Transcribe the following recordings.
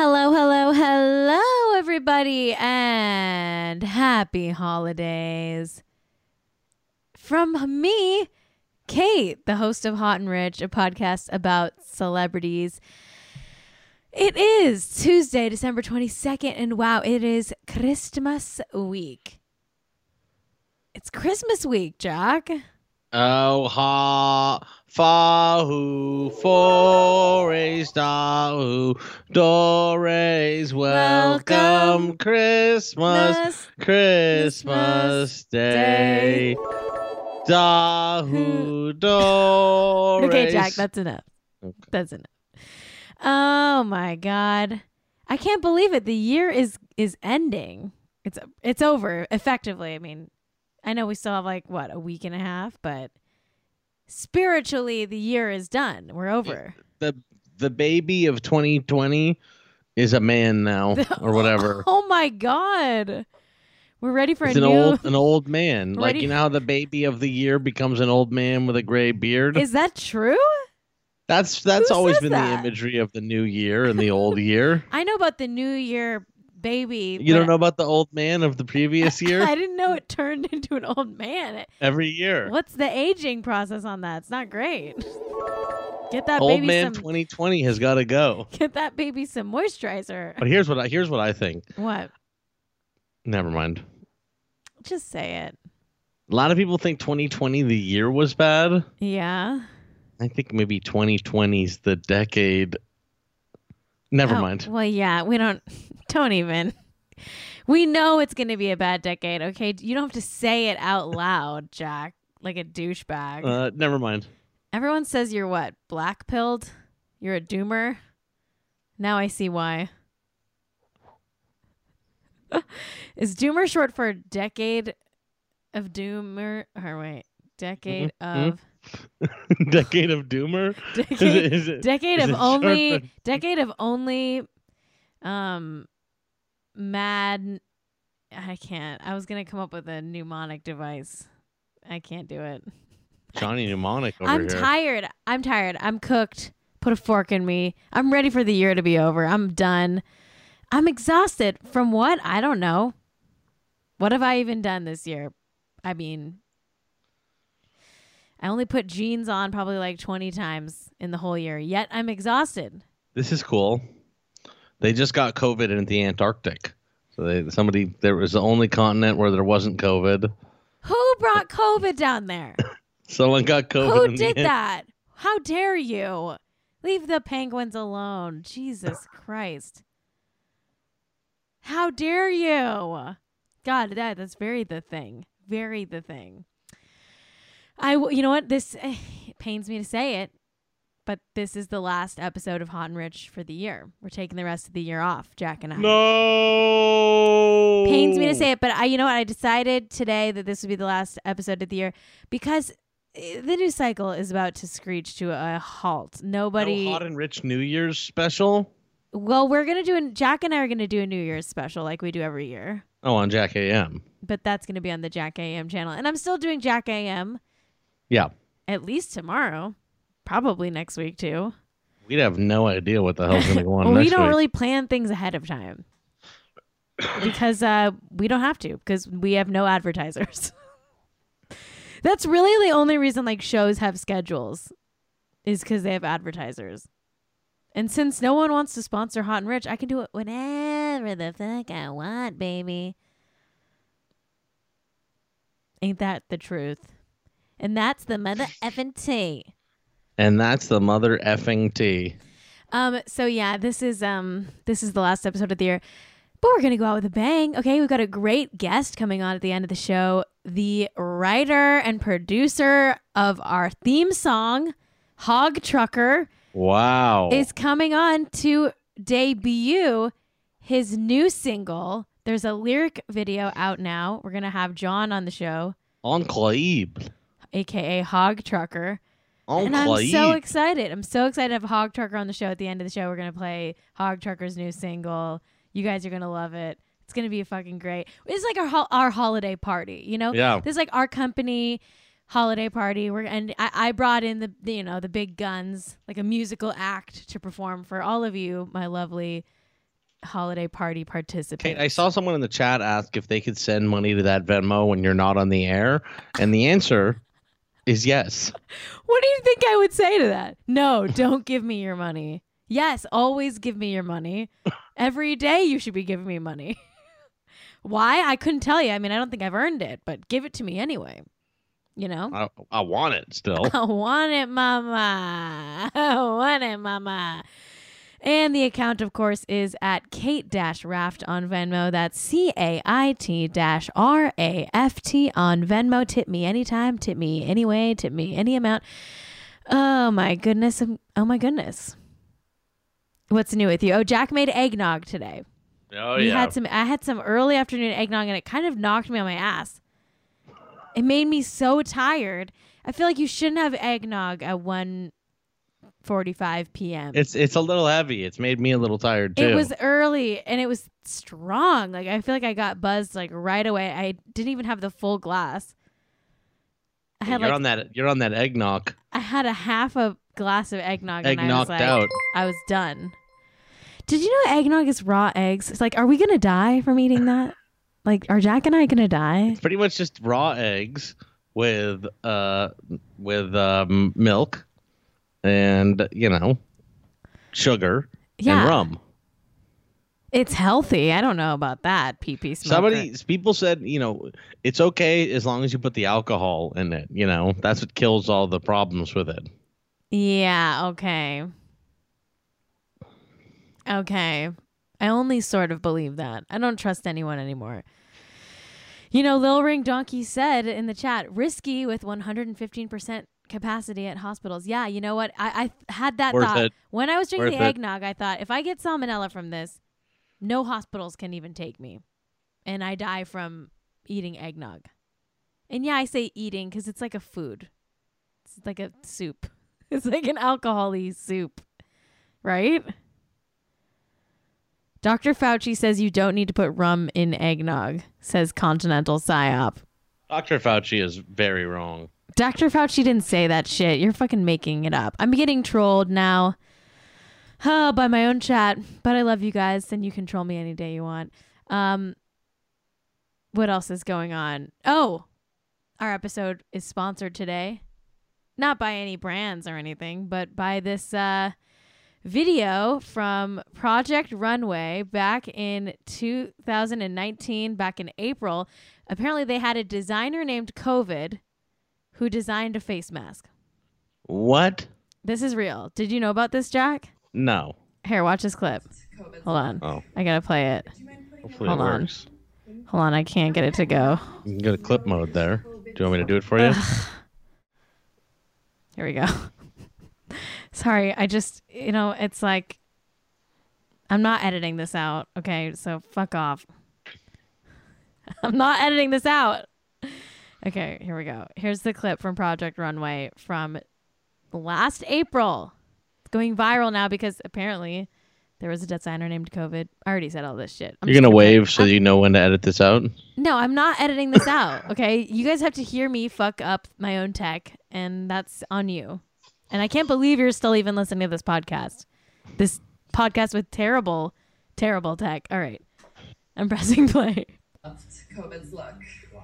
Hello, hello, hello, everybody, and happy holidays. From me, Kate, the host of Hot and Rich, a podcast about celebrities. It is Tuesday, December 22nd, and wow, it is Christmas week. It's Christmas week, Jack. Oh, ha, fa, hu, fo, res, da, hu, do, res. Welcome Christmas Day. Da, hu, do, res. Okay, Jack, that's enough. Okay. That's enough. Oh my God, I can't believe it. The year is ending. It's over effectively. I mean, I know we still have like what, a week and a half, but spiritually the year is done. We're over. The baby of 2020 is a man now, or whatever. Oh my God, we're ready for an old man. Like, you know how the baby of the year becomes an old man with a gray beard? Is that true? That's always been the imagery of the new year and the old year. I know about the new year baby. You don't know about the old man of the previous year? I didn't know it turned into an old man. Every year. What's the aging process on that? It's not great. Get that old baby man. 2020 has got to go. Get that baby some moisturizer. But here's what I think. What? Never mind. Just say it. A lot of people think 2020 the year was bad. Yeah. I think maybe 2020's the decade. Never mind. Well, yeah, we don't even. We know it's going to be a bad decade, okay? You don't have to say it out loud, Jack, like a douchebag. Never mind. Everyone says you're what? Black-pilled? You're a doomer? Now I see why. Is doomer short for decade of doomer? Or wait, decade of... Decade of doomer. Decade of only mad. I can't. I was gonna come up with a mnemonic device. I can't do it. Johnny Mnemonic over here. I'm tired. I'm cooked. Put a fork in me. I'm ready for the year to be over. I'm done. I'm exhausted. From what? I don't know. What have I even done this year? I mean, I only put jeans on probably like 20 times in the whole year, yet I'm exhausted. This is cool. They just got COVID in the Antarctic. So there was the only continent where there wasn't COVID. Who brought COVID down there? Someone got COVID. Who did that? How dare you? Leave the penguins alone. Jesus Christ. How dare you? God, that's very the thing. Very the thing. You know what? This pains me to say it, but this is the last episode of Hot and Rich for the year. We're taking the rest of the year off, Jack and I. No! Pains me to say it, but you know what? I decided today that this would be the last episode of the year because the news cycle is about to screech to a halt. No Hot and Rich New Year's special? Well, Jack and I are going to do a New Year's special like we do every year. Oh, on Jack AM. But that's going to be on the Jack AM channel. And I'm still doing Jack AM. Yeah. At least tomorrow. Probably next week, too. We'd have no idea what the hell's going to go on next week. We don't really plan things ahead of time. Because we don't have to. Because we have no advertisers. That's really the only reason like shows have schedules. Is because they have advertisers. And since no one wants to sponsor Hot and Rich, I can do it whenever the fuck I want, baby. Ain't that the truth? And that's the mother effing tea. And that's the mother effing tea. So yeah, this is the last episode of the year, but we're gonna go out with a bang. Okay, we've got a great guest coming on at the end of the show. The writer and producer of our theme song, Hog Trucker. Wow. Is coming on to debut his new single. There's a lyric video out now. We're gonna have John on the show. Uncle Ibe. AKA Hog Trucker. And I'm so excited. I'm so excited to have Hog Trucker on the show. At the end of the show, we're going to play Hog Trucker's new single. You guys are going to love it. It's going to be fucking great. It's like our holiday party, you know? Yeah. This is like our company holiday party. I brought in the big guns, like a musical act to perform for all of you, my lovely holiday party participants. Kate, I saw someone in the chat ask if they could send money to that Venmo when you're not on the air, and the answer is yes. What do you think I would say to that? No, don't give me your money. Yes, always give me your money. Every day you should be giving me money. Why? I couldn't tell you. I mean, I don't think I've earned it, but give it to me anyway. You know? I want it still. I want it, mama. I want it, mama. And the account, of course, is at Kate-Raft on Venmo. That's CAIT-RAFT on Venmo. Tip me anytime. Tip me anyway. Tip me any amount. Oh, my goodness. Oh, my goodness. What's new with you? Oh, Jack made eggnog today. Oh, yeah. I had some early afternoon eggnog, and it kind of knocked me on my ass. It made me so tired. I feel like you shouldn't have eggnog at 1:45 p.m. It's a little heavy. It's made me a little tired, too. It was early, and it was strong. Like, I feel like I got buzzed, like, right away. I didn't even have the full glass. I had, you're like, on that eggnog. I had a half a glass of eggnog, and I was like, out. I was done. Did you know eggnog is raw eggs? It's like, are we going to die from eating that? Like, are Jack and I going to die? It's pretty much just raw eggs with milk and, you know, sugar and rum. It's healthy. I don't know about that, pee-pee smoker. People said, you know, it's okay as long as you put the alcohol in it. You know, that's what kills all the problems with it. Yeah, okay. Okay. I only sort of believe that. I don't trust anyone anymore. You know, Lil Ring Donkey said in the chat, risky with 115% capacity at hospitals. Yeah, you know what? I had that thought. When I was drinking the eggnog, I thought, if I get salmonella from this, no hospitals can even take me. And I die from eating eggnog. And yeah, I say eating because it's like a food. It's like a soup. It's like an alcohol-y soup, right? Dr. Fauci says you don't need to put rum in eggnog, says Continental PSYOP. Dr. Fauci is very wrong. Dr. Fauci didn't say that shit. You're fucking making it up. I'm getting trolled now by my own chat, but I love you guys, and you can troll me any day you want. What else is going on? Oh, our episode is sponsored today. Not by any brands or anything, but by this video from Project Runway back in 2019, back in April. Apparently, they had a designer named COVID who designed a face mask. What? This is real. Did you know about this, Jack? No. Here, watch this clip. COVID's hold on. Oh. I got to play it. Hopefully hold it on. Works. Hold on. I can't get it to go. You can go to clip mode there. Do you want me to do it for you? Here we go. Sorry, I just, you know, it's like, I'm not editing this out, okay? So fuck off. I'm not editing this out. Okay, here we go. Here's the clip from Project Runway from last April. It's going viral now because apparently there was a designer named COVID. I already said all this shit. You're going to wave so you know when to edit this out? No, I'm not editing this out, okay? You guys have to hear me fuck up my own tech, and that's on you. And I can't believe you're still even listening to this podcast. This podcast with terrible, terrible tech. All right. I'm pressing play. COVID's luck. Do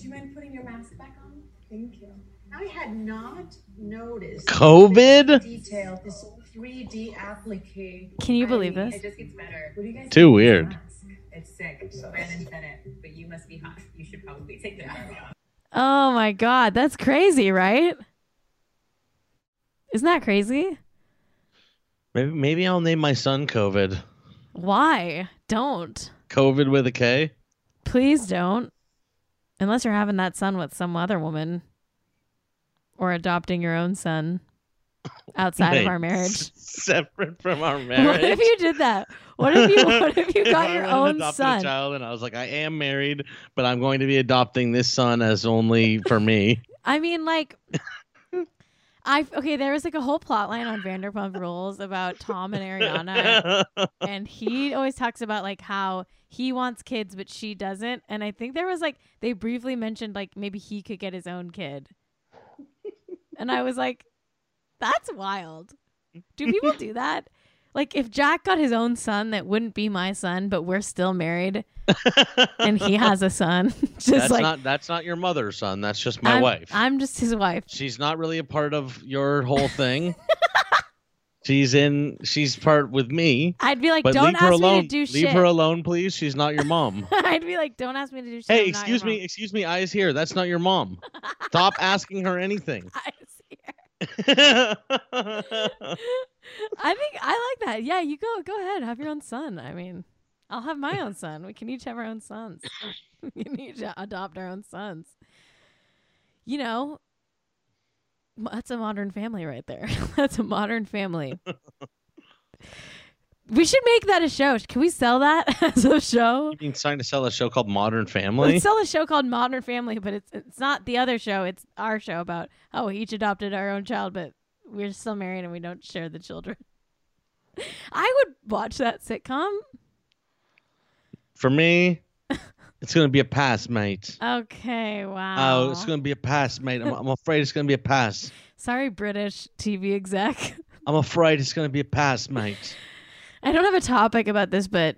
you mind putting your mask back on? Thank you. I had not noticed COVID detail, this 3D applique. Can you believe this? It just gets better. What do you guys too weird. It's sick. Brandon said it, but you must be hot. You should probably take the mask off. Oh my God, that's crazy, right? Isn't that crazy? Maybe I'll name my son COVID. Why? Don't. COVID with a K? Please don't. Unless you're having that son with some other woman. Or adopting your own son outside of our marriage. Separate from our marriage. What if you did that? What if you got your own son? A child and I was like, I am married, but I'm going to be adopting this son as only for me. I mean, like, okay, there was like a whole plot line on Vanderpump Rules about Tom and Ariana. And he always talks about like how he wants kids, but she doesn't. And I think there was like, they briefly mentioned like maybe he could get his own kid. And I was like, that's wild. Do people do that? Like, if Jack got his own son, that wouldn't be my son, but we're still married and he has a son. Just that's not your mother's son. That's just my wife. I'm just his wife. She's not really a part of your whole thing. She's part with me. I'd be like, don't ask me to do shit. Leave her alone, please. She's not your mom. I'd be like, don't ask me to do shit. Hey, excuse me, eyes here. That's not your mom. Stop asking her anything. Eyes here. I think I like that. Yeah, you go ahead, have your own son. I mean, I'll have my own son. We can each have our own sons. We can each adopt our own sons. You know, that's a modern family right there. That's a modern family. We should make that a show. Can we sell that as a show? You mean trying to sell a show called Modern Family? Let's sell a show called Modern Family, but it's not the other show. It's our show about how we each adopted our own child, but we're still married and we don't share the children. I would watch that sitcom. For me, it's going to be a pass, mate. Okay, wow. Oh, it's going to be a pass, mate. I'm afraid it's going to be a pass. Sorry, British TV exec. I'm afraid it's going to be a pass, mate. I don't have a topic about this, but,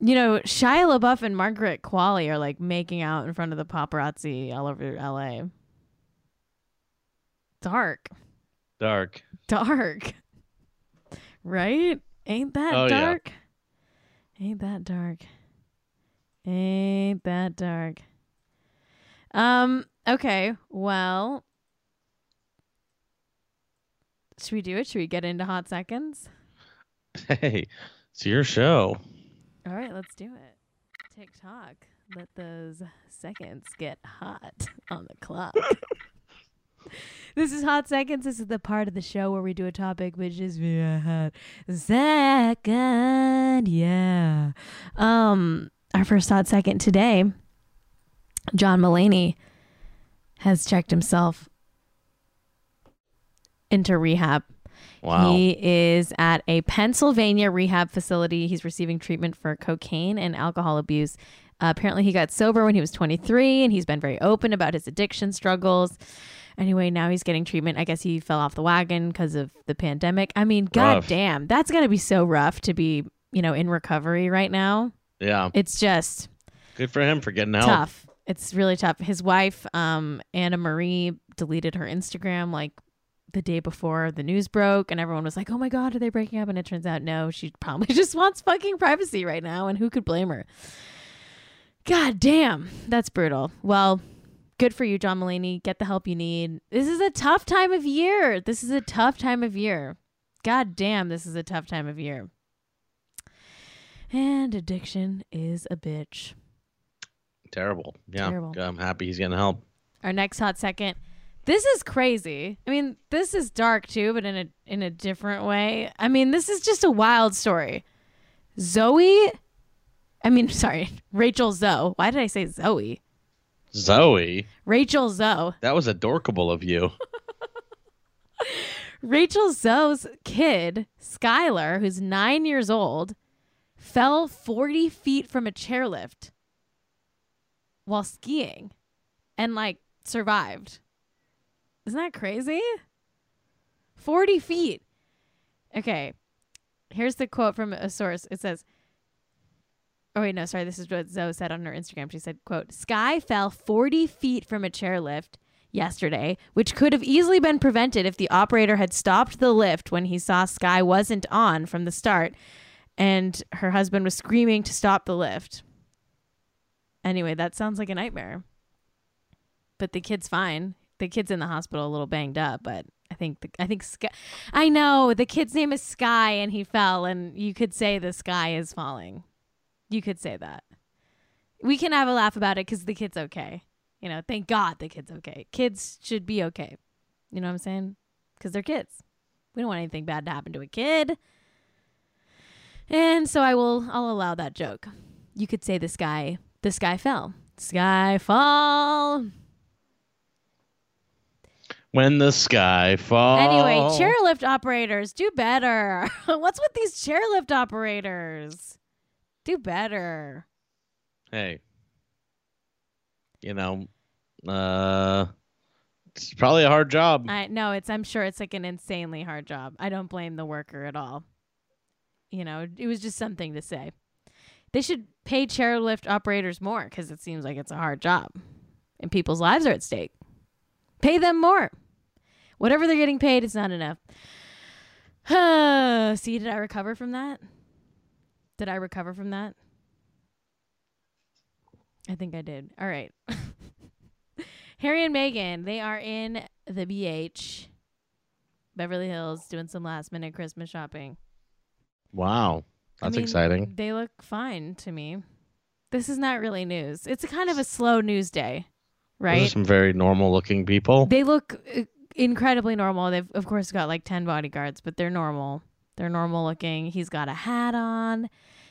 you know, Shia LaBeouf and Margaret Qualley are, like, making out in front of the paparazzi all over L.A. Dark. Right? Ain't that dark? Yeah. Ain't that dark. Okay, well, should we do it? Should we get into Hot Seconds? Hey, it's your show. All right, let's do it. TikTok, let those seconds get hot on the clock. This is Hot Seconds. This is the part of the show where we do a topic, which is hot second. Yeah. Our first hot second today, John Mulaney has checked himself into rehab. Wow. He is at a Pennsylvania rehab facility. He's receiving treatment for cocaine and alcohol abuse. Apparently, he got sober when he was 23, and he's been very open about his addiction struggles. Anyway, now he's getting treatment. I guess he fell off the wagon because of the pandemic. I mean, goddamn, that's got to be so rough to be, you know, in recovery right now. Yeah. It's just... Good for him for getting out. Tough. It's really tough. His wife, Anna Marie, deleted her Instagram, like, the day before the news broke, and everyone was like, oh my God, are they breaking up? And it turns out, no, she probably just wants fucking privacy right now, and who could blame her? God damn, that's brutal. Well, good for you, John Mulaney. Get the help you need. This is a tough time of year. God damn, this is a tough time of year. And addiction is a bitch. Terrible. Yeah. Terrible. I'm happy he's getting help. Our next hot second. This is crazy. I mean, this is dark too, but in a different way. I mean, this is just a wild story. Rachel Zoe. Why did I say Zoe? Zoe? Rachel Zoe. That was adorkable of you. Rachel Zoe's kid, Skylar, who's 9 years old, fell 40 feet from a chairlift while skiing and, like, survived. Isn't that crazy? 40 feet. Okay. Here's the quote from a source. It says... Oh, wait, no, sorry. This is what Zoe said on her Instagram. She said, quote, Sky fell 40 feet from a chairlift yesterday, which could have easily been prevented if the operator had stopped the lift when he saw Sky wasn't on from the start and her husband was screaming to stop the lift. Anyway, that sounds like a nightmare. But the kid's fine. The kid's in the hospital a little banged up, but I think Sky... I know, the kid's name is Sky and he fell, and you could say the sky is falling. You could say that. We can have a laugh about it because the kid's okay. You know, thank God the kid's okay. Kids should be okay. You know what I'm saying? Because they're kids. We don't want anything bad to happen to a kid. And so I'll allow that joke. You could say the sky fell. Sky fall. When the sky falls. Anyway, chairlift operators, do better. What's with these chairlift operators? Do better. Hey, you know, it's probably a hard job. I'm sure it's like an insanely hard job. I don't blame the worker at all. you know, it was just something to say. They should pay chairlift operators more because it seems like it's a hard job and people's lives are at stake. Pay them more. Whatever they're getting paid, it's not enough. See, did I recover from that? Did I recover from that? I think I did. All right. Harry and Meghan, they are in the BH, Beverly Hills, doing some last minute Christmas shopping. Wow. That's exciting. They look fine to me. This is not really news. It's a kind of a slow news day, right? Those are some very normal looking people. They look incredibly normal. They've, of course, got like 10 bodyguards, but they're normal. They're normal looking. He's got a hat on.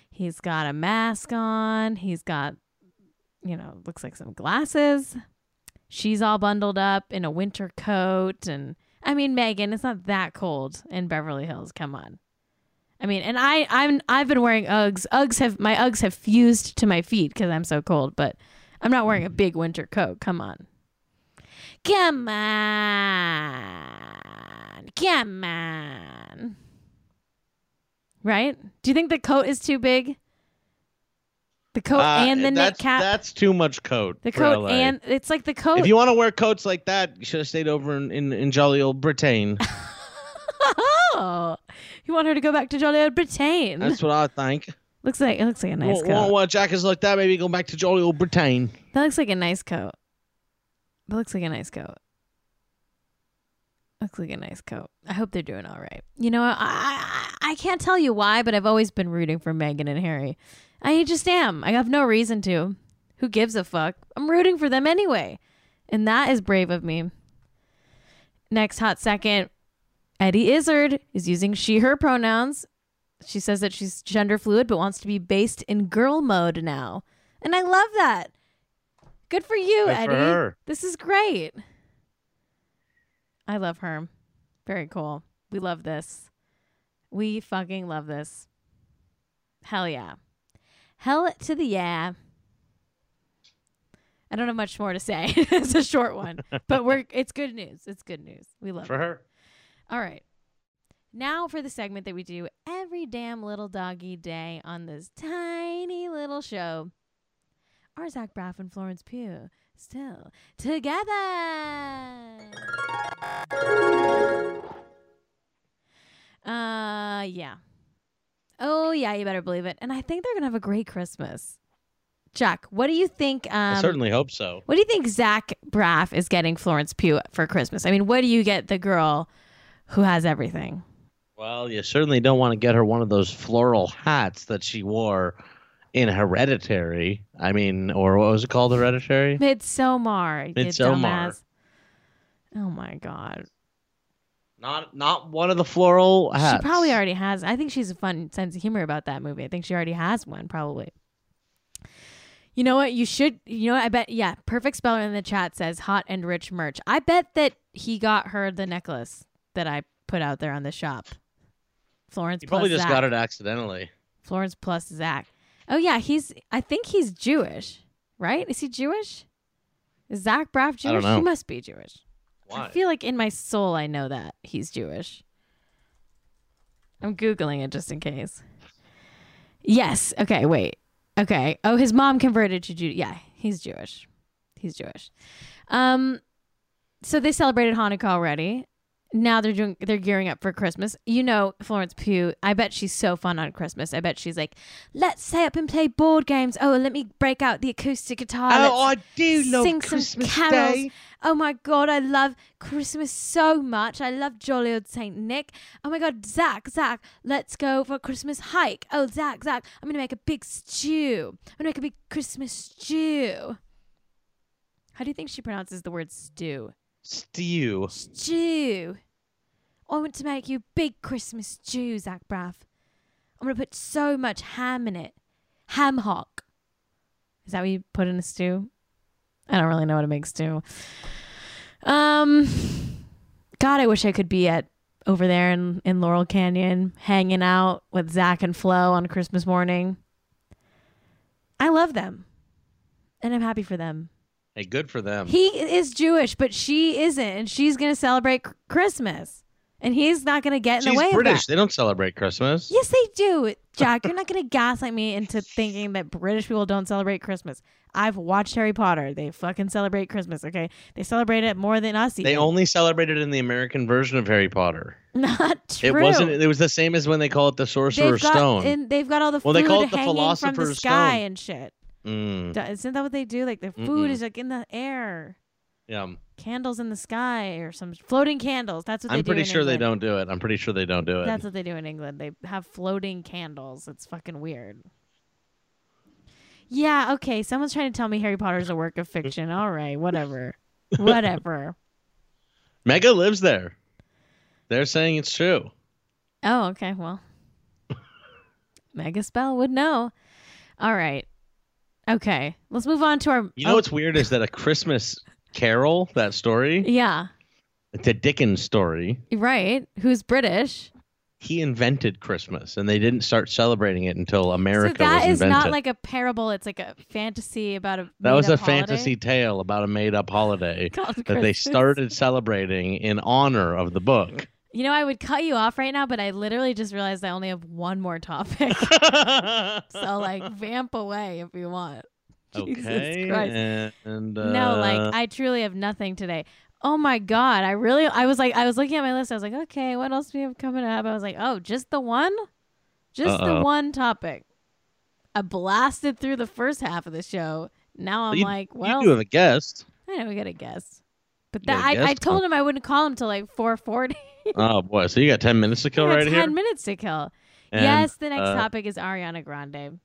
He's got a mask on. He's got, you know, looks like some glasses. She's all bundled up in a winter coat. And I mean, Megan, it's not that cold in Beverly Hills. Come on. I mean, and I've been wearing Uggs. My Uggs have fused to my feet because I'm so cold, but I'm not wearing a big winter coat. Come on. Come on. Come on. Right? Do you think the coat is too big? The coat and the knit cap. That's too much coat. The coat LA. And it's like the coat. If you want to wear coats like that, you should have stayed over in jolly old Britain. Oh, you want her to go back to jolly old Britain? That's what I think. It looks like a nice coat. Well, Jack is like that. Maybe go back to jolly old Britain. That looks like a nice coat. I hope they're doing all right. You know, I can't tell you why, but I've always been rooting for Meghan and Harry. I just am. I have no reason to. Who gives a fuck? I'm rooting for them anyway. And that is brave of me. Next hot second, Eddie Izzard is using she/her pronouns. She says that she's gender fluid but wants to be based in girl mode now. And I love that. Good for you, Good Eddie. For her. This is great. I love her. Very cool. We love this. We fucking love this. Hell yeah. Hell to the yeah. I don't have much more to say. It's a short one, but it's good news. It's good news. We love it. For her. All right. Now for the segment that we do every damn little doggy day on this tiny little show. Are Zach Braff and Florence Pugh still together? Yeah. Oh, yeah, you better believe it. And I think they're going to have a great Christmas. Jack, what do you think? I certainly hope so. What do you think Zach Braff is getting Florence Pugh for Christmas? I mean, what do you get the girl who has everything? Well, you certainly don't want to get her one of those floral hats that she wore in Hereditary. I mean, or what was it called, Hereditary? Midsommar. Oh, my God. Not one of the floral hats. She probably already has. I think she's a fun sense of humor about that movie. I think she already has one, probably. You know what? You should. You know what? I bet. Yeah. Perfect Speller in the chat says Hot and Rich merch. I bet that he got her the necklace that I put out there on the shop. Florence. He probably just got it accidentally. Florence plus Zach. Oh, yeah. I think he's Jewish, right? Is he Jewish? Is Zach Braff Jewish? I don't know. He must be Jewish. Why? I feel like in my soul I know that he's Jewish. I'm Googling it just in case. Yes. Okay, wait. Okay. Oh, his mom converted to Judaism. Yeah, he's Jewish. He's Jewish. So they celebrated Hanukkah already. Now they're gearing up for Christmas. You know, Florence Pugh, I bet she's so fun on Christmas. I bet she's like, let's stay up and play board games. Oh, let me break out the acoustic guitar. Oh, I do love Christmas carols. Day. Oh my God, I love Christmas so much. I love jolly old Saint Nick. Oh my God, Zach, let's go for a Christmas hike. Oh, Zach, I'm gonna make a big stew. I'm gonna make a big Christmas stew. How do you think she pronounces the word stew? Stew. I want to make you big Christmas stew, Zach Braff. I'm going to put so much ham in it. Ham hock. Is that what you put in a stew? I don't really know what it makes stew. God, I wish I could be over there in Laurel Canyon hanging out with Zach and Flo on Christmas morning. I love them. And I'm happy for them. Hey, good for them. He is Jewish, but she isn't, and she's going to celebrate Christmas. And he's not going to get in the way of that. She's British. They don't celebrate Christmas. Yes, they do. Jack, you're not going to gaslight me into thinking that British people don't celebrate Christmas. I've watched Harry Potter. They fucking celebrate Christmas, okay? They celebrate it more than us. They only celebrated in the American version of Harry Potter. Not true. It was the same as when they call it the Sorcerer's Stone. And they've got all the food they call it hanging the from the sky Stone. And shit. Mm. Isn't that what they do? Like the food is like in the air. Yeah. Candles in the sky or some floating candles. That's what they do. I'm pretty sure they don't do it. I'm pretty sure they don't do it. That's what they do in England. They have floating candles. It's fucking weird. Yeah, okay. Someone's trying to tell me Harry Potter's a work of fiction. All right, whatever. Whatever. Mega lives there. They're saying it's true. Oh, okay. Well, Mega Spell would know. All right. Okay. Let's move on to our... You know what's weird is that A Christmas Carol, that story? Yeah. It's a Dickens story. Right. Who's British. He invented Christmas, and they didn't start celebrating it until America was invented. So that is not like a parable. It's like a fantasy about a That was a holiday? Fantasy tale about a made-up holiday that they started celebrating in honor of the book. You know, I would cut you off right now, but I literally just realized I only have one more topic. So, like, vamp away if you want. Jesus Christ. And no, like, I truly have nothing today. Oh my God! I was looking at my list. I was like, okay, what else do we have coming up? I was like, oh, just the one, the one topic. I blasted through the first half of the show. Now I'm like, well, you do have a guest. I know we got a guest, but I told him I wouldn't call him till like 4:40. Oh boy! So you got 10 minutes to kill right here. 10 minutes to kill. And, yes, the next topic is Ariana Grande.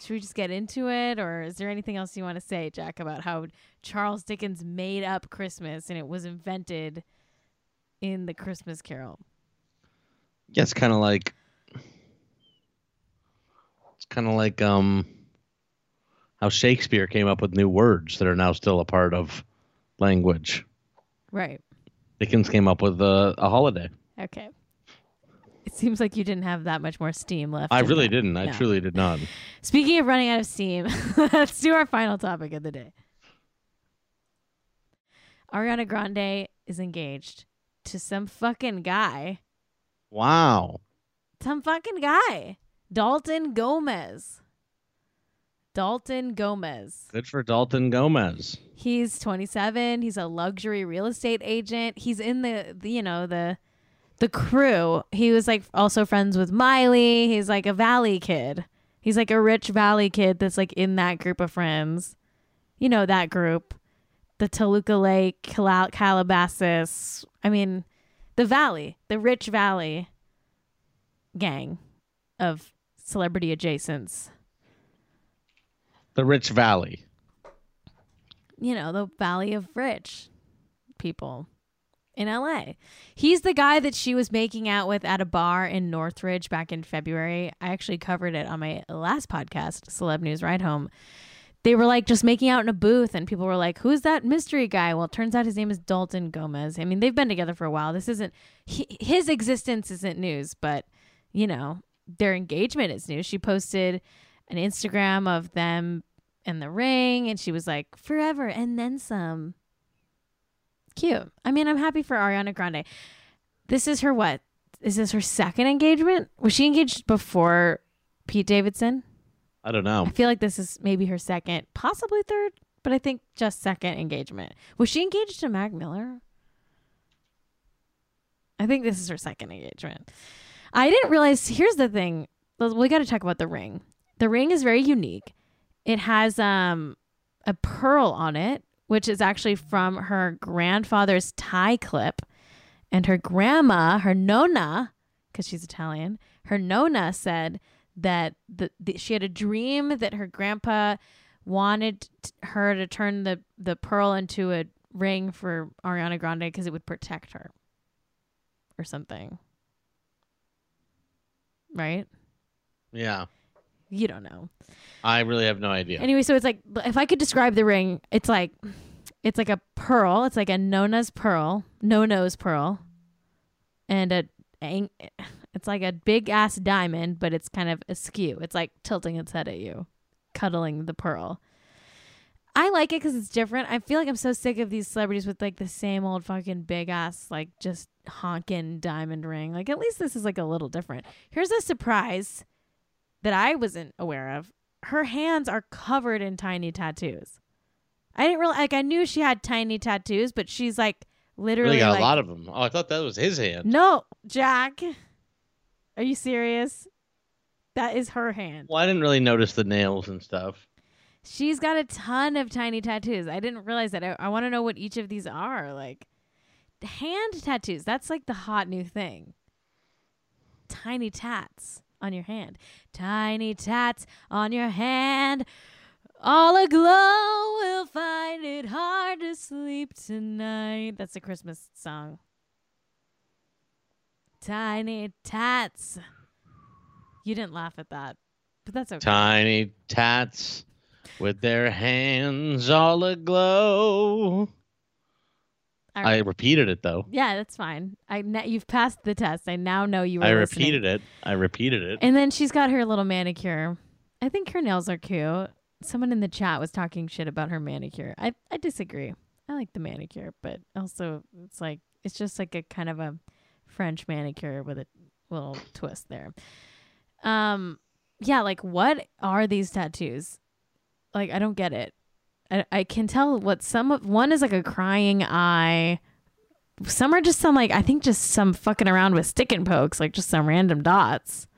Should we just get into it, or is there anything else you want to say, Jack, about how Charles Dickens made up Christmas and it was invented in The Christmas Carol? Yeah, it's kind of like how Shakespeare came up with new words that are now still a part of language. Right. Dickens came up with a holiday. Okay. It seems like you didn't have that much more steam left. I really didn't. No. I truly did not. Speaking of running out of steam, let's do our final topic of the day. Ariana Grande is engaged to some fucking guy. Wow. Some fucking guy. Dalton Gomez. Dalton Gomez. Good for Dalton Gomez. He's 27. He's a luxury real estate agent. He's in the crew. He was like also friends with Miley. He's like a Valley kid. He's like a rich Valley kid that's like in that group of friends. You know that group. The Toluca Lake, Calabasas. I mean, the Valley. The rich Valley gang of celebrity adjacents. The rich Valley. You know, the Valley of rich people. In LA. He's the guy that she was making out with at a bar in Northridge back in February. I actually covered it on my last podcast, Celeb News Ride Home. They were like just making out in a booth and people were like, who's that mystery guy? Well, it turns out his name is Dalton Gomez. I mean, they've been together for a while. This isn't his existence isn't news, but you know, their engagement is news. She posted an Instagram of them and the ring and she was like, forever and then some. Cute. I mean, I'm happy for Ariana Grande. This is her what? Is this her second engagement? Was she engaged before Pete Davidson? I don't know. I feel like this is maybe her second, possibly third, but I think just second engagement. Was she engaged to Mac Miller? I think this is her second engagement. I didn't realize. Here's the thing. We got to talk about the ring. The ring is very unique. It has a pearl on it, which is actually from her grandfather's tie clip. And her grandma, her nonna, because she's Italian, her nonna said that she had a dream that her grandpa wanted her to turn the pearl into a ring for Ariana Grande because it would protect her or something. Right? Yeah. You don't know. I really have no idea. Anyway, so it's like, if I could describe the ring, it's like a pearl. It's like a Nona's pearl, Nono's pearl. And it's like a big ass diamond, but it's kind of askew. It's like tilting its head at you, cuddling the pearl. I like it because it's different. I feel like I'm so sick of these celebrities with like the same old fucking big ass, like just honking diamond ring. Like at least this is like a little different. Here's a surprise that I wasn't aware of. Her hands are covered in tiny tattoos. I didn't really like. I knew she had tiny tattoos, but she's like literally really got like, a lot of them. Oh, I thought that was his hand. No, Jack, are you serious? That is her hand. Well, I didn't really notice the nails and stuff. She's got a ton of tiny tattoos. I didn't realize that. I want to know what each of these are. Like hand tattoos. That's like the hot new thing. Tiny tats on your hand. Tiny tats on your hand. All aglow will find it hard to sleep tonight. That's a Christmas song. Tiny tats. You didn't laugh at that, but that's okay. Tiny tats. With their hands all aglow. All right. I repeated it, though. Yeah, that's fine. You've passed the test. I now know you were listening. I repeated it. And then she's got her little manicure. I think her nails are cute. Someone in the chat was talking shit about her manicure. I disagree. I like the manicure, but also it's just like a kind of a French manicure with a little twist there. Yeah, like what are these tattoos? Like, I don't get it. I can tell what one is like a crying eye. Some are just some like, I think just some fucking around with stick and pokes, like just some random dots.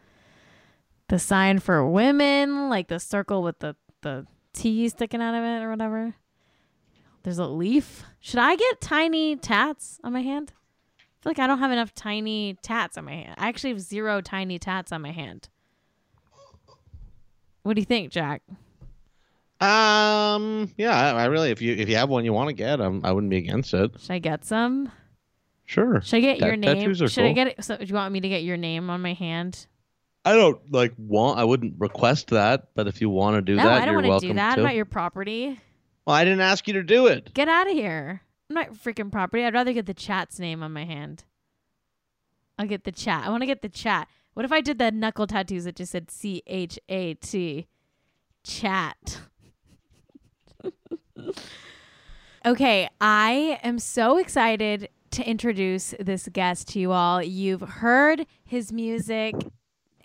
The sign for women, like the circle with the T sticking out of it or whatever. There's a leaf. Should I get tiny tats on my hand? I feel like I don't have enough tiny tats on my hand. I actually have 0 tiny tats on my hand. What do you think, Jack? Yeah, I really, if you have one you want to get, I wouldn't be against it. Should I get some? Sure. Should I get your name? Tattoos are cool. Should I get it? So do you want me to get your name on my hand? I wouldn't request that, but if you want to do that, you're welcome to. No, I don't want to do that. I'm not your property. Well, I didn't ask you to do it. Get out of here. I'm not freaking property. I'd rather get the chat's name on my hand. I'll get the chat. I want to get the chat. What if I did the knuckle tattoos that just said CHAT? Chat. Okay, I am so excited to introduce this guest to you all. You've heard his music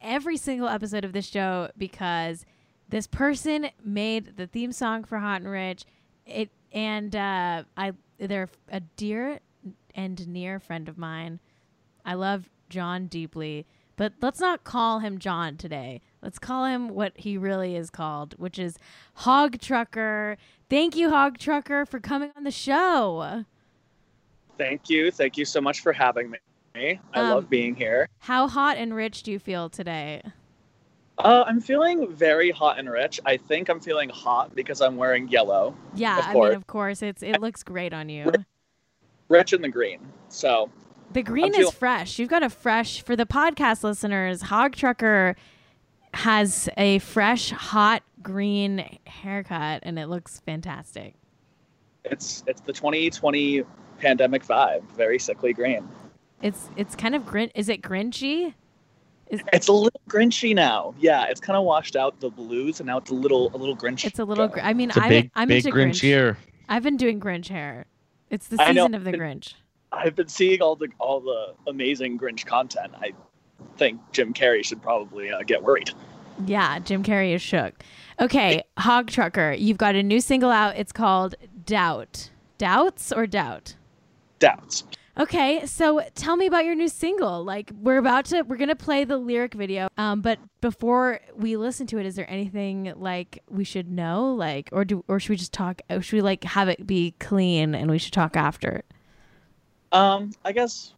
every single episode of this show because this person made the theme song for Hot and Rich. They're a dear and near friend of mine. I love John deeply, but let's not call him John today. Let's call him what he really is called, which is Hog Trucker. Thank you, Hog Trucker, for coming on the show. Thank you. Thank you so much for having me. I love being here. How hot and rich do you feel today? I'm feeling very hot and rich. I think I'm feeling hot because I'm wearing yellow. Yeah, I mean, of course. It looks great on you. Rich in the green, so. The green is fresh. You've got a fresh, for the podcast listeners, Hog Trucker has a fresh, hot, green haircut, and it looks fantastic. It's the 2020 pandemic vibe. Very sickly green. It's kind of grin. Is it grinchy? It's a little grinchy now. Yeah, it's kind of washed out the blues, and now it's a little grinchy. It's a little. I mean, I'm big Grinch hair. I've been doing Grinch hair. It's the season of the Grinch. I've been seeing all the amazing Grinch content. I think Jim Carrey should probably get worried. Yeah, Jim Carrey is shook. Okay, Hog Trucker, you've got a new single out. It's called Doubt. Doubts or Doubt? Doubts. Okay, so tell me about your new single. Like we're gonna play the lyric video. But before we listen to it, is there anything like we should know? Like, or should we just talk? Or should we like have it be clean and we should talk after? I guess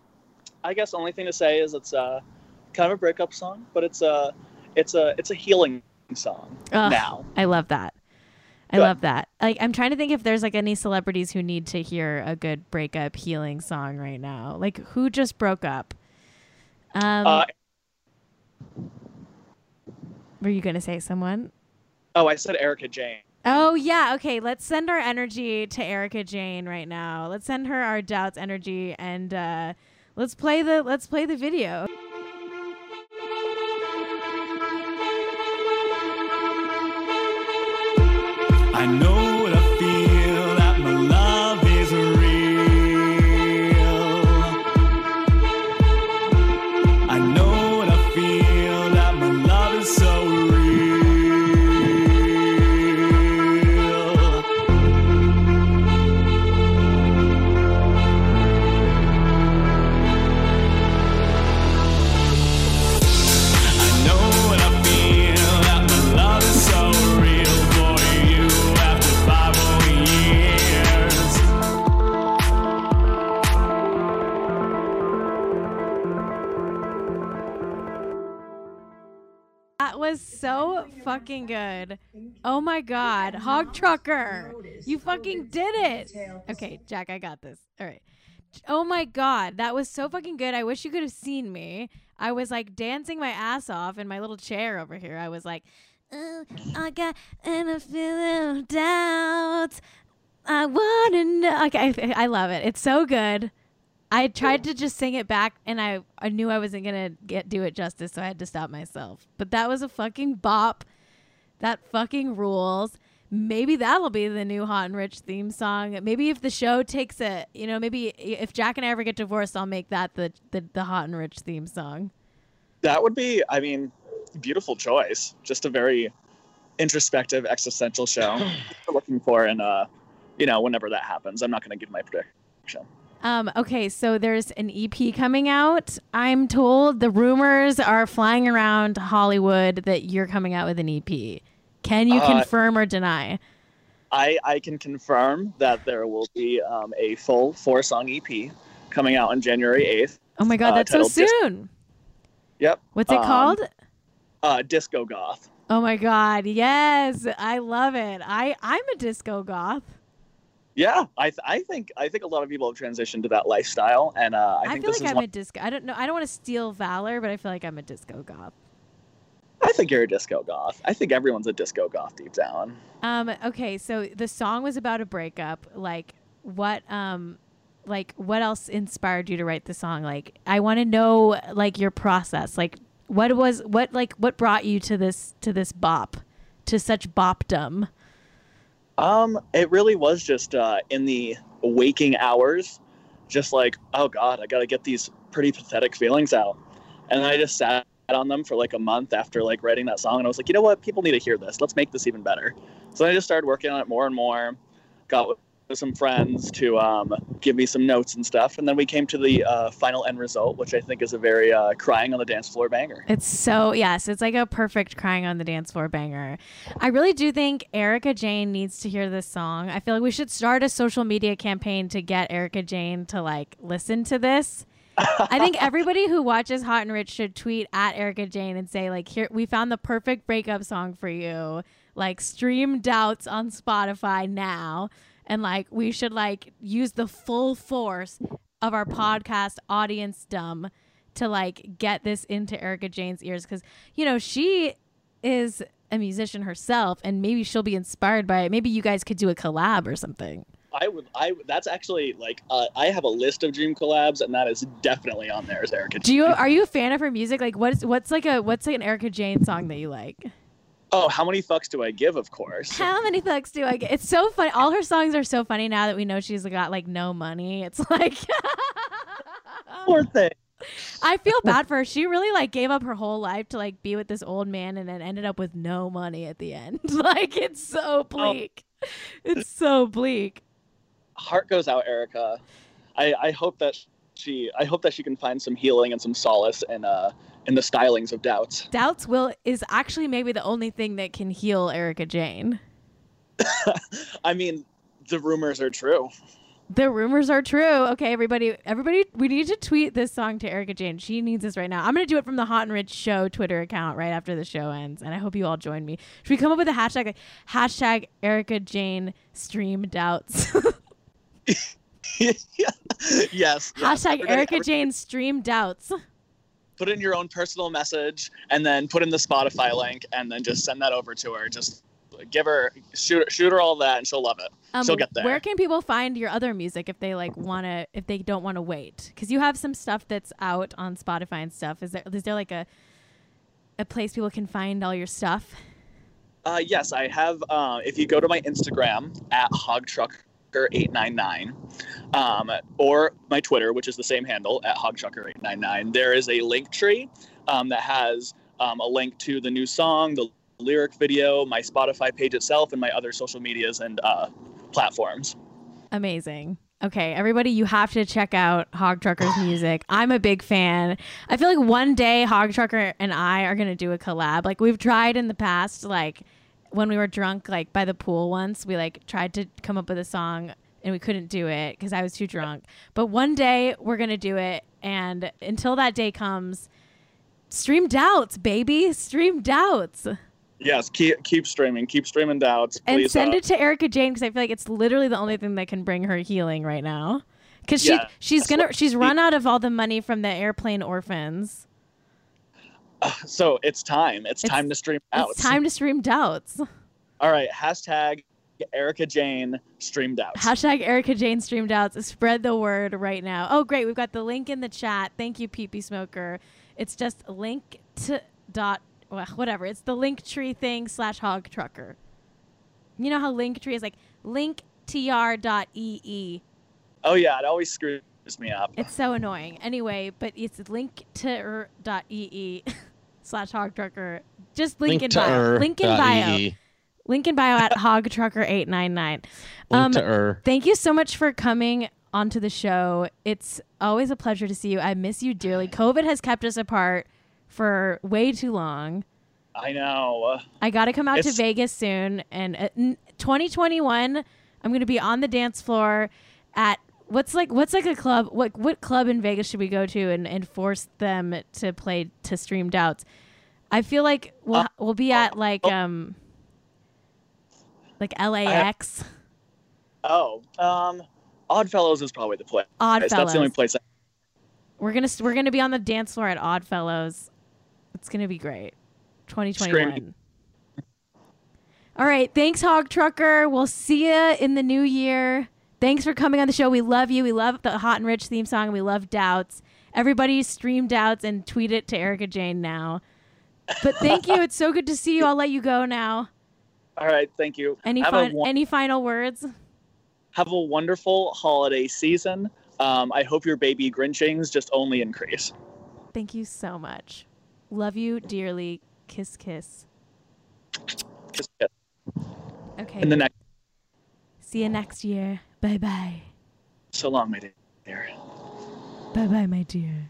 only thing to say is it's kind of a breakup song, but it's a healing song. Ugh, now. I love that. I love that. Like, I'm trying to think if there's like any celebrities who need to hear a good breakup healing song right now. Like who just broke up? Were you going to say someone? Oh, I said Erika Jayne. Oh, yeah. Okay. Let's send our energy to Erika Jayne right now. Let's send her our doubts energy and let's play the video. I know what I feel. so fucking good. Oh my God. Hog Trucker. You fucking did it. Okay, Jack, I got this. All right. Oh my God. That was so fucking good. I wish you could have seen me. I was like dancing my ass off in my little chair over here. I was like, oh, I got a feeling of doubts. I want to know. Okay, I love it. It's so good. I tried to just sing it back, and I knew I wasn't going to do it justice, so I had to stop myself. But that was a fucking bop. That fucking rules. Maybe that'll be the new Hot and Rich theme song. Maybe if the show takes a, you know, maybe if Jack and I ever get divorced, I'll make that the Hot and Rich theme song. That would be, I mean, beautiful choice. Just a very introspective, existential show. We're looking for, and, you know, whenever that happens. I'm not going to give my prediction. Okay, so there's an EP coming out. I'm told the rumors are flying around Hollywood that you're coming out with an EP. Can you confirm or deny? I can confirm that there will be a full 4-song EP coming out on January 8th. Oh my God, that's so soon. Yep. What's it called? Disco Goth. Oh my God, yes. I love it. I'm a disco goth. Yeah, I think a lot of people have transitioned to that lifestyle, and I think feel this like is I'm a disco. I don't know. I don't want to steal valor, but I feel like I'm a disco goth. I think you're a disco goth. I think everyone's a disco goth deep down. Okay, so the song was about a breakup. Like what else inspired you to write the song? Like, I want to know like your process. Like, what brought you to this bop, to such bopdom? It really was just in the waking hours, just like, oh God, I got to get these pretty pathetic feelings out. And then I just sat on them for like a month after like writing that song. And I was like, you know what? People need to hear this. Let's make this even better. So I just started working on it more and more, got with some friends to give me some notes and stuff. And then we came to the final end result, which I think is a very crying on the dance floor banger. It's so, yes, it's like a perfect crying on the dance floor banger. I really do think Erika Jayne needs to hear this song. I feel like we should start a social media campaign to get Erika Jayne to like listen to this. I think everybody who watches Hot and Rich should tweet at Erika Jayne and say like, here, we found the perfect breakup song for you. Like, stream Doubts on Spotify now. And like, we should like use the full force of our podcast audience-dom to like get this into Erika Jayne's ears. Cause you know, she is a musician herself, and maybe she'll be inspired by it. Maybe you guys could do a collab or something. That's actually like, I have a list of dream collabs, and that is definitely on there as Erika Jayne. Are you a fan of her music? Like what's like an Erika Jayne song that you like? Oh, how many fucks do I give? Of course. How many fucks do I give? It's so funny. All her songs are so funny now that we know she's got like no money. It's like, poor thing. I feel bad for her. She really like gave up her whole life to like be with this old man, and then ended up with no money at the end. Like, it's so bleak. Oh. It's so bleak. Heart goes out, Erika. I hope that she can find some healing and some solace in the stylings of Doubts. Doubts is actually maybe the only thing that can heal Erika Jayne. I mean, the rumors are true. The rumors are true. Okay, everybody, we need to tweet this song to Erika Jayne. She needs this right now. I'm going to do it from the Hot and Rich Show Twitter account right after the show ends, and I hope you all join me. Should we come up with a hashtag? Like, hashtag Erika Jayne stream Doubts. Yes. Hashtag Erika Jayne stream Doubts. Put in your own personal message, and then put in the Spotify link, and then just send that over to her. Just give her, shoot her all that, and she'll love it. She'll get there. Where can people find your other music if they like wanna, if they don't want to wait? Because you have some stuff that's out on Spotify and stuff. Is there like a place people can find all your stuff? Yes, I have. If you go to my Instagram at HogTrucker899, or my Twitter, which is the same handle at HogTrucker899. There is a link tree that has a link to the new song, the lyric video, my Spotify page itself, and my other social medias and platforms. Amazing. Okay, everybody, you have to check out Hog Trucker's music. I'm a big fan. I feel like one day Hog Trucker and I are going to do a collab. Like, we've tried in the past, like, when we were drunk, like by the pool once, we like tried to come up with a song and we couldn't do it because I was too drunk. But one day we're going to do it. And until that day comes, stream Doubts, baby. Stream Doubts. Yes, keep streaming Doubts. Please, and send it to Erica Jane, because I feel like it's literally the only thing that can bring her healing right now. Because she's run out of all the money from the airplane orphans. So it's time. It's time to stream Doubts. It's time to stream Doubts. All right. Hashtag Erica Jane stream Doubts. Hashtag Erica Jane stream Doubts. Spread the word right now. Oh, great. We've got the link in the chat. Thank you, Peepee Smoker. It's just whatever. It's the Linktree thing /Hog Trucker. You know how Linktree is like linktr.ee. Oh, yeah. It always screws me up. It's so annoying. Anyway, but it's linktr.ee /Hog Trucker. Just link in bio. Link in bio. Link in bio at HogTrucker899. Thank you so much for coming onto the show. It's always a pleasure to see you. I miss you dearly. COVID has kept us apart for way too long. I know. I got to come out to Vegas soon. And 2021, I'm going to be on the dance floor at what's like a club. What club in Vegas should we go to and force them to play to stream Doubts? I feel like we'll be at like LAX. Oddfellows is probably the place. Oddfellows. That's the only place. We're gonna be on the dance floor at Oddfellows. It's gonna be great. 2021. Scream. All right, thanks, Hog Trucker. We'll see you in the new year. Thanks for coming on the show. We love you. We love the Hot and Rich theme song. We love Doubts. Everybody stream Doubts and tweet it to Erica Jane now. But thank you. It's so good to see you. I'll let you go now. All right. Thank you. Any final words? Have a wonderful holiday season. I hope your baby Grinchings just only increase. Thank you so much. Love you dearly. Kiss, kiss. Kiss, kiss. Okay. See you next year. Bye-bye. So long, my dear. Bye-bye, my dear.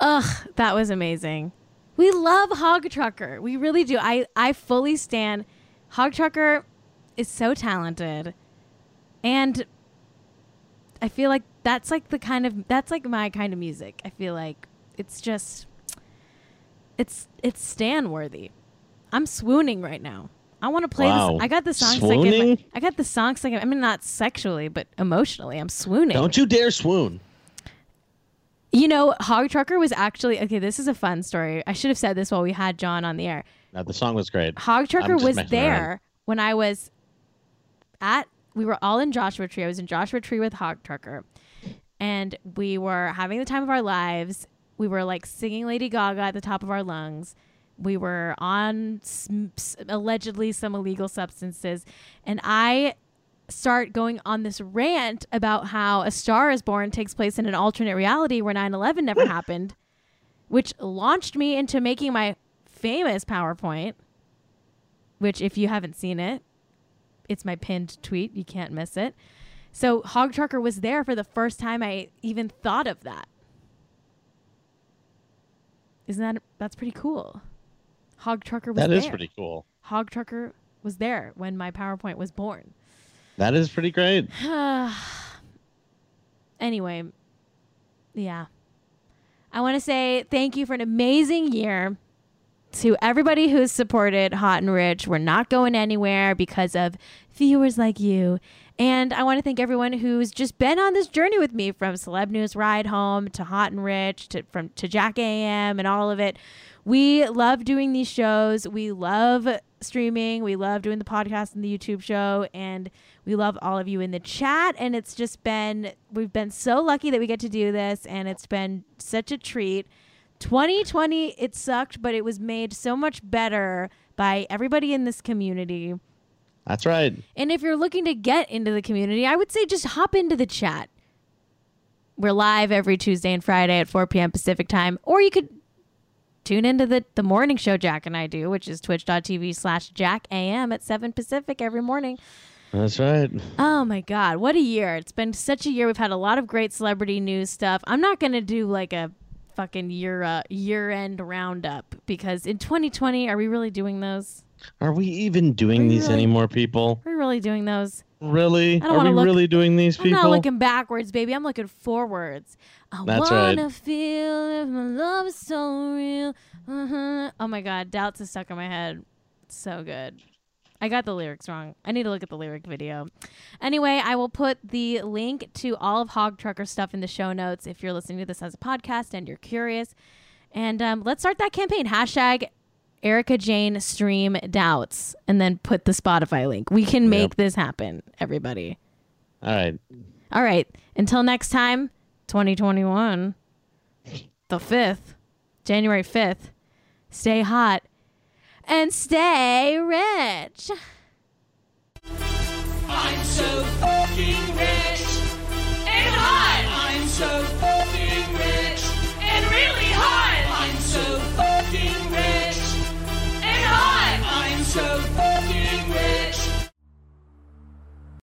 Ugh, that was amazing. We love Hog Trucker. We really do. I fully stand. Hog Trucker is so talented. And I feel like that's like the kind of, that's like my kind of music. I feel like it's just, it's stan worthy. I'm swooning right now. I want to play this. I got the song second. I got the song second. I mean, not sexually, but emotionally. I'm swooning. Don't you dare swoon. You know, Hog Trucker was actually, okay, this is a fun story. I should have said this while we had John on the air. No, the song was great. Hog Trucker was there when I was at, we were all in Joshua Tree. I was in Joshua Tree with Hog Trucker. And we were having the time of our lives. We were like singing Lady Gaga at the top of our lungs. We were on allegedly some illegal substances. And I start going on this rant about how A Star Is Born takes place in an alternate reality where 9/11 never happened, which launched me into making my famous PowerPoint, which if you haven't seen it, it's my pinned tweet. You can't miss it. So Hog Trucker was there for the first time I even thought of that. That's pretty cool. Hog Trucker was there. That is pretty cool. Hog Trucker was there when my PowerPoint was born. That is pretty great. Anyway, yeah. I want to say thank you for an amazing year to everybody who's supported Hot and Rich. We're not going anywhere because of viewers like you. And I want to thank everyone who's just been on this journey with me, from Celeb News Ride Home to Hot and Rich to Jack AM and all of it. We love doing these shows. We love streaming. We love doing the podcast and the YouTube show. And we love all of you in the chat. And it's just been, we've been so lucky that we get to do this. And it's been such a treat. 2020, it sucked, but it was made so much better by everybody in this community. That's right. And if you're looking to get into the community, I would say just hop into the chat. We're live every Tuesday and Friday at 4 p.m. Pacific time. Or you could tune into the morning show Jack and I do, which is twitch.tv/JackAM at 7 Pacific every morning. That's right. Oh, my God. What a year. It's been such a year. We've had a lot of great celebrity news stuff. I'm not going to do like a fucking year-end roundup, because in 2020, are we really doing those? Are we even doing these anymore, people? Are we really doing those? Really? Are we really doing these, people? I'm not looking backwards, baby. I'm looking forwards. I wanna feel if my love is so real. Oh my God, Doubts is stuck in my head. It's so good. I got the lyrics wrong. I need to look at the lyric video. Anyway, I will put the link to all of Hog Trucker stuff in the show notes if you're listening to this as a podcast and you're curious. And let's start that campaign. Hashtag Erica Jane stream Doubts, and then put the Spotify link. We can make this happen, everybody. All right. Until next time, 2021, the 5th, January 5th. Stay hot and stay rich. I'm so fucking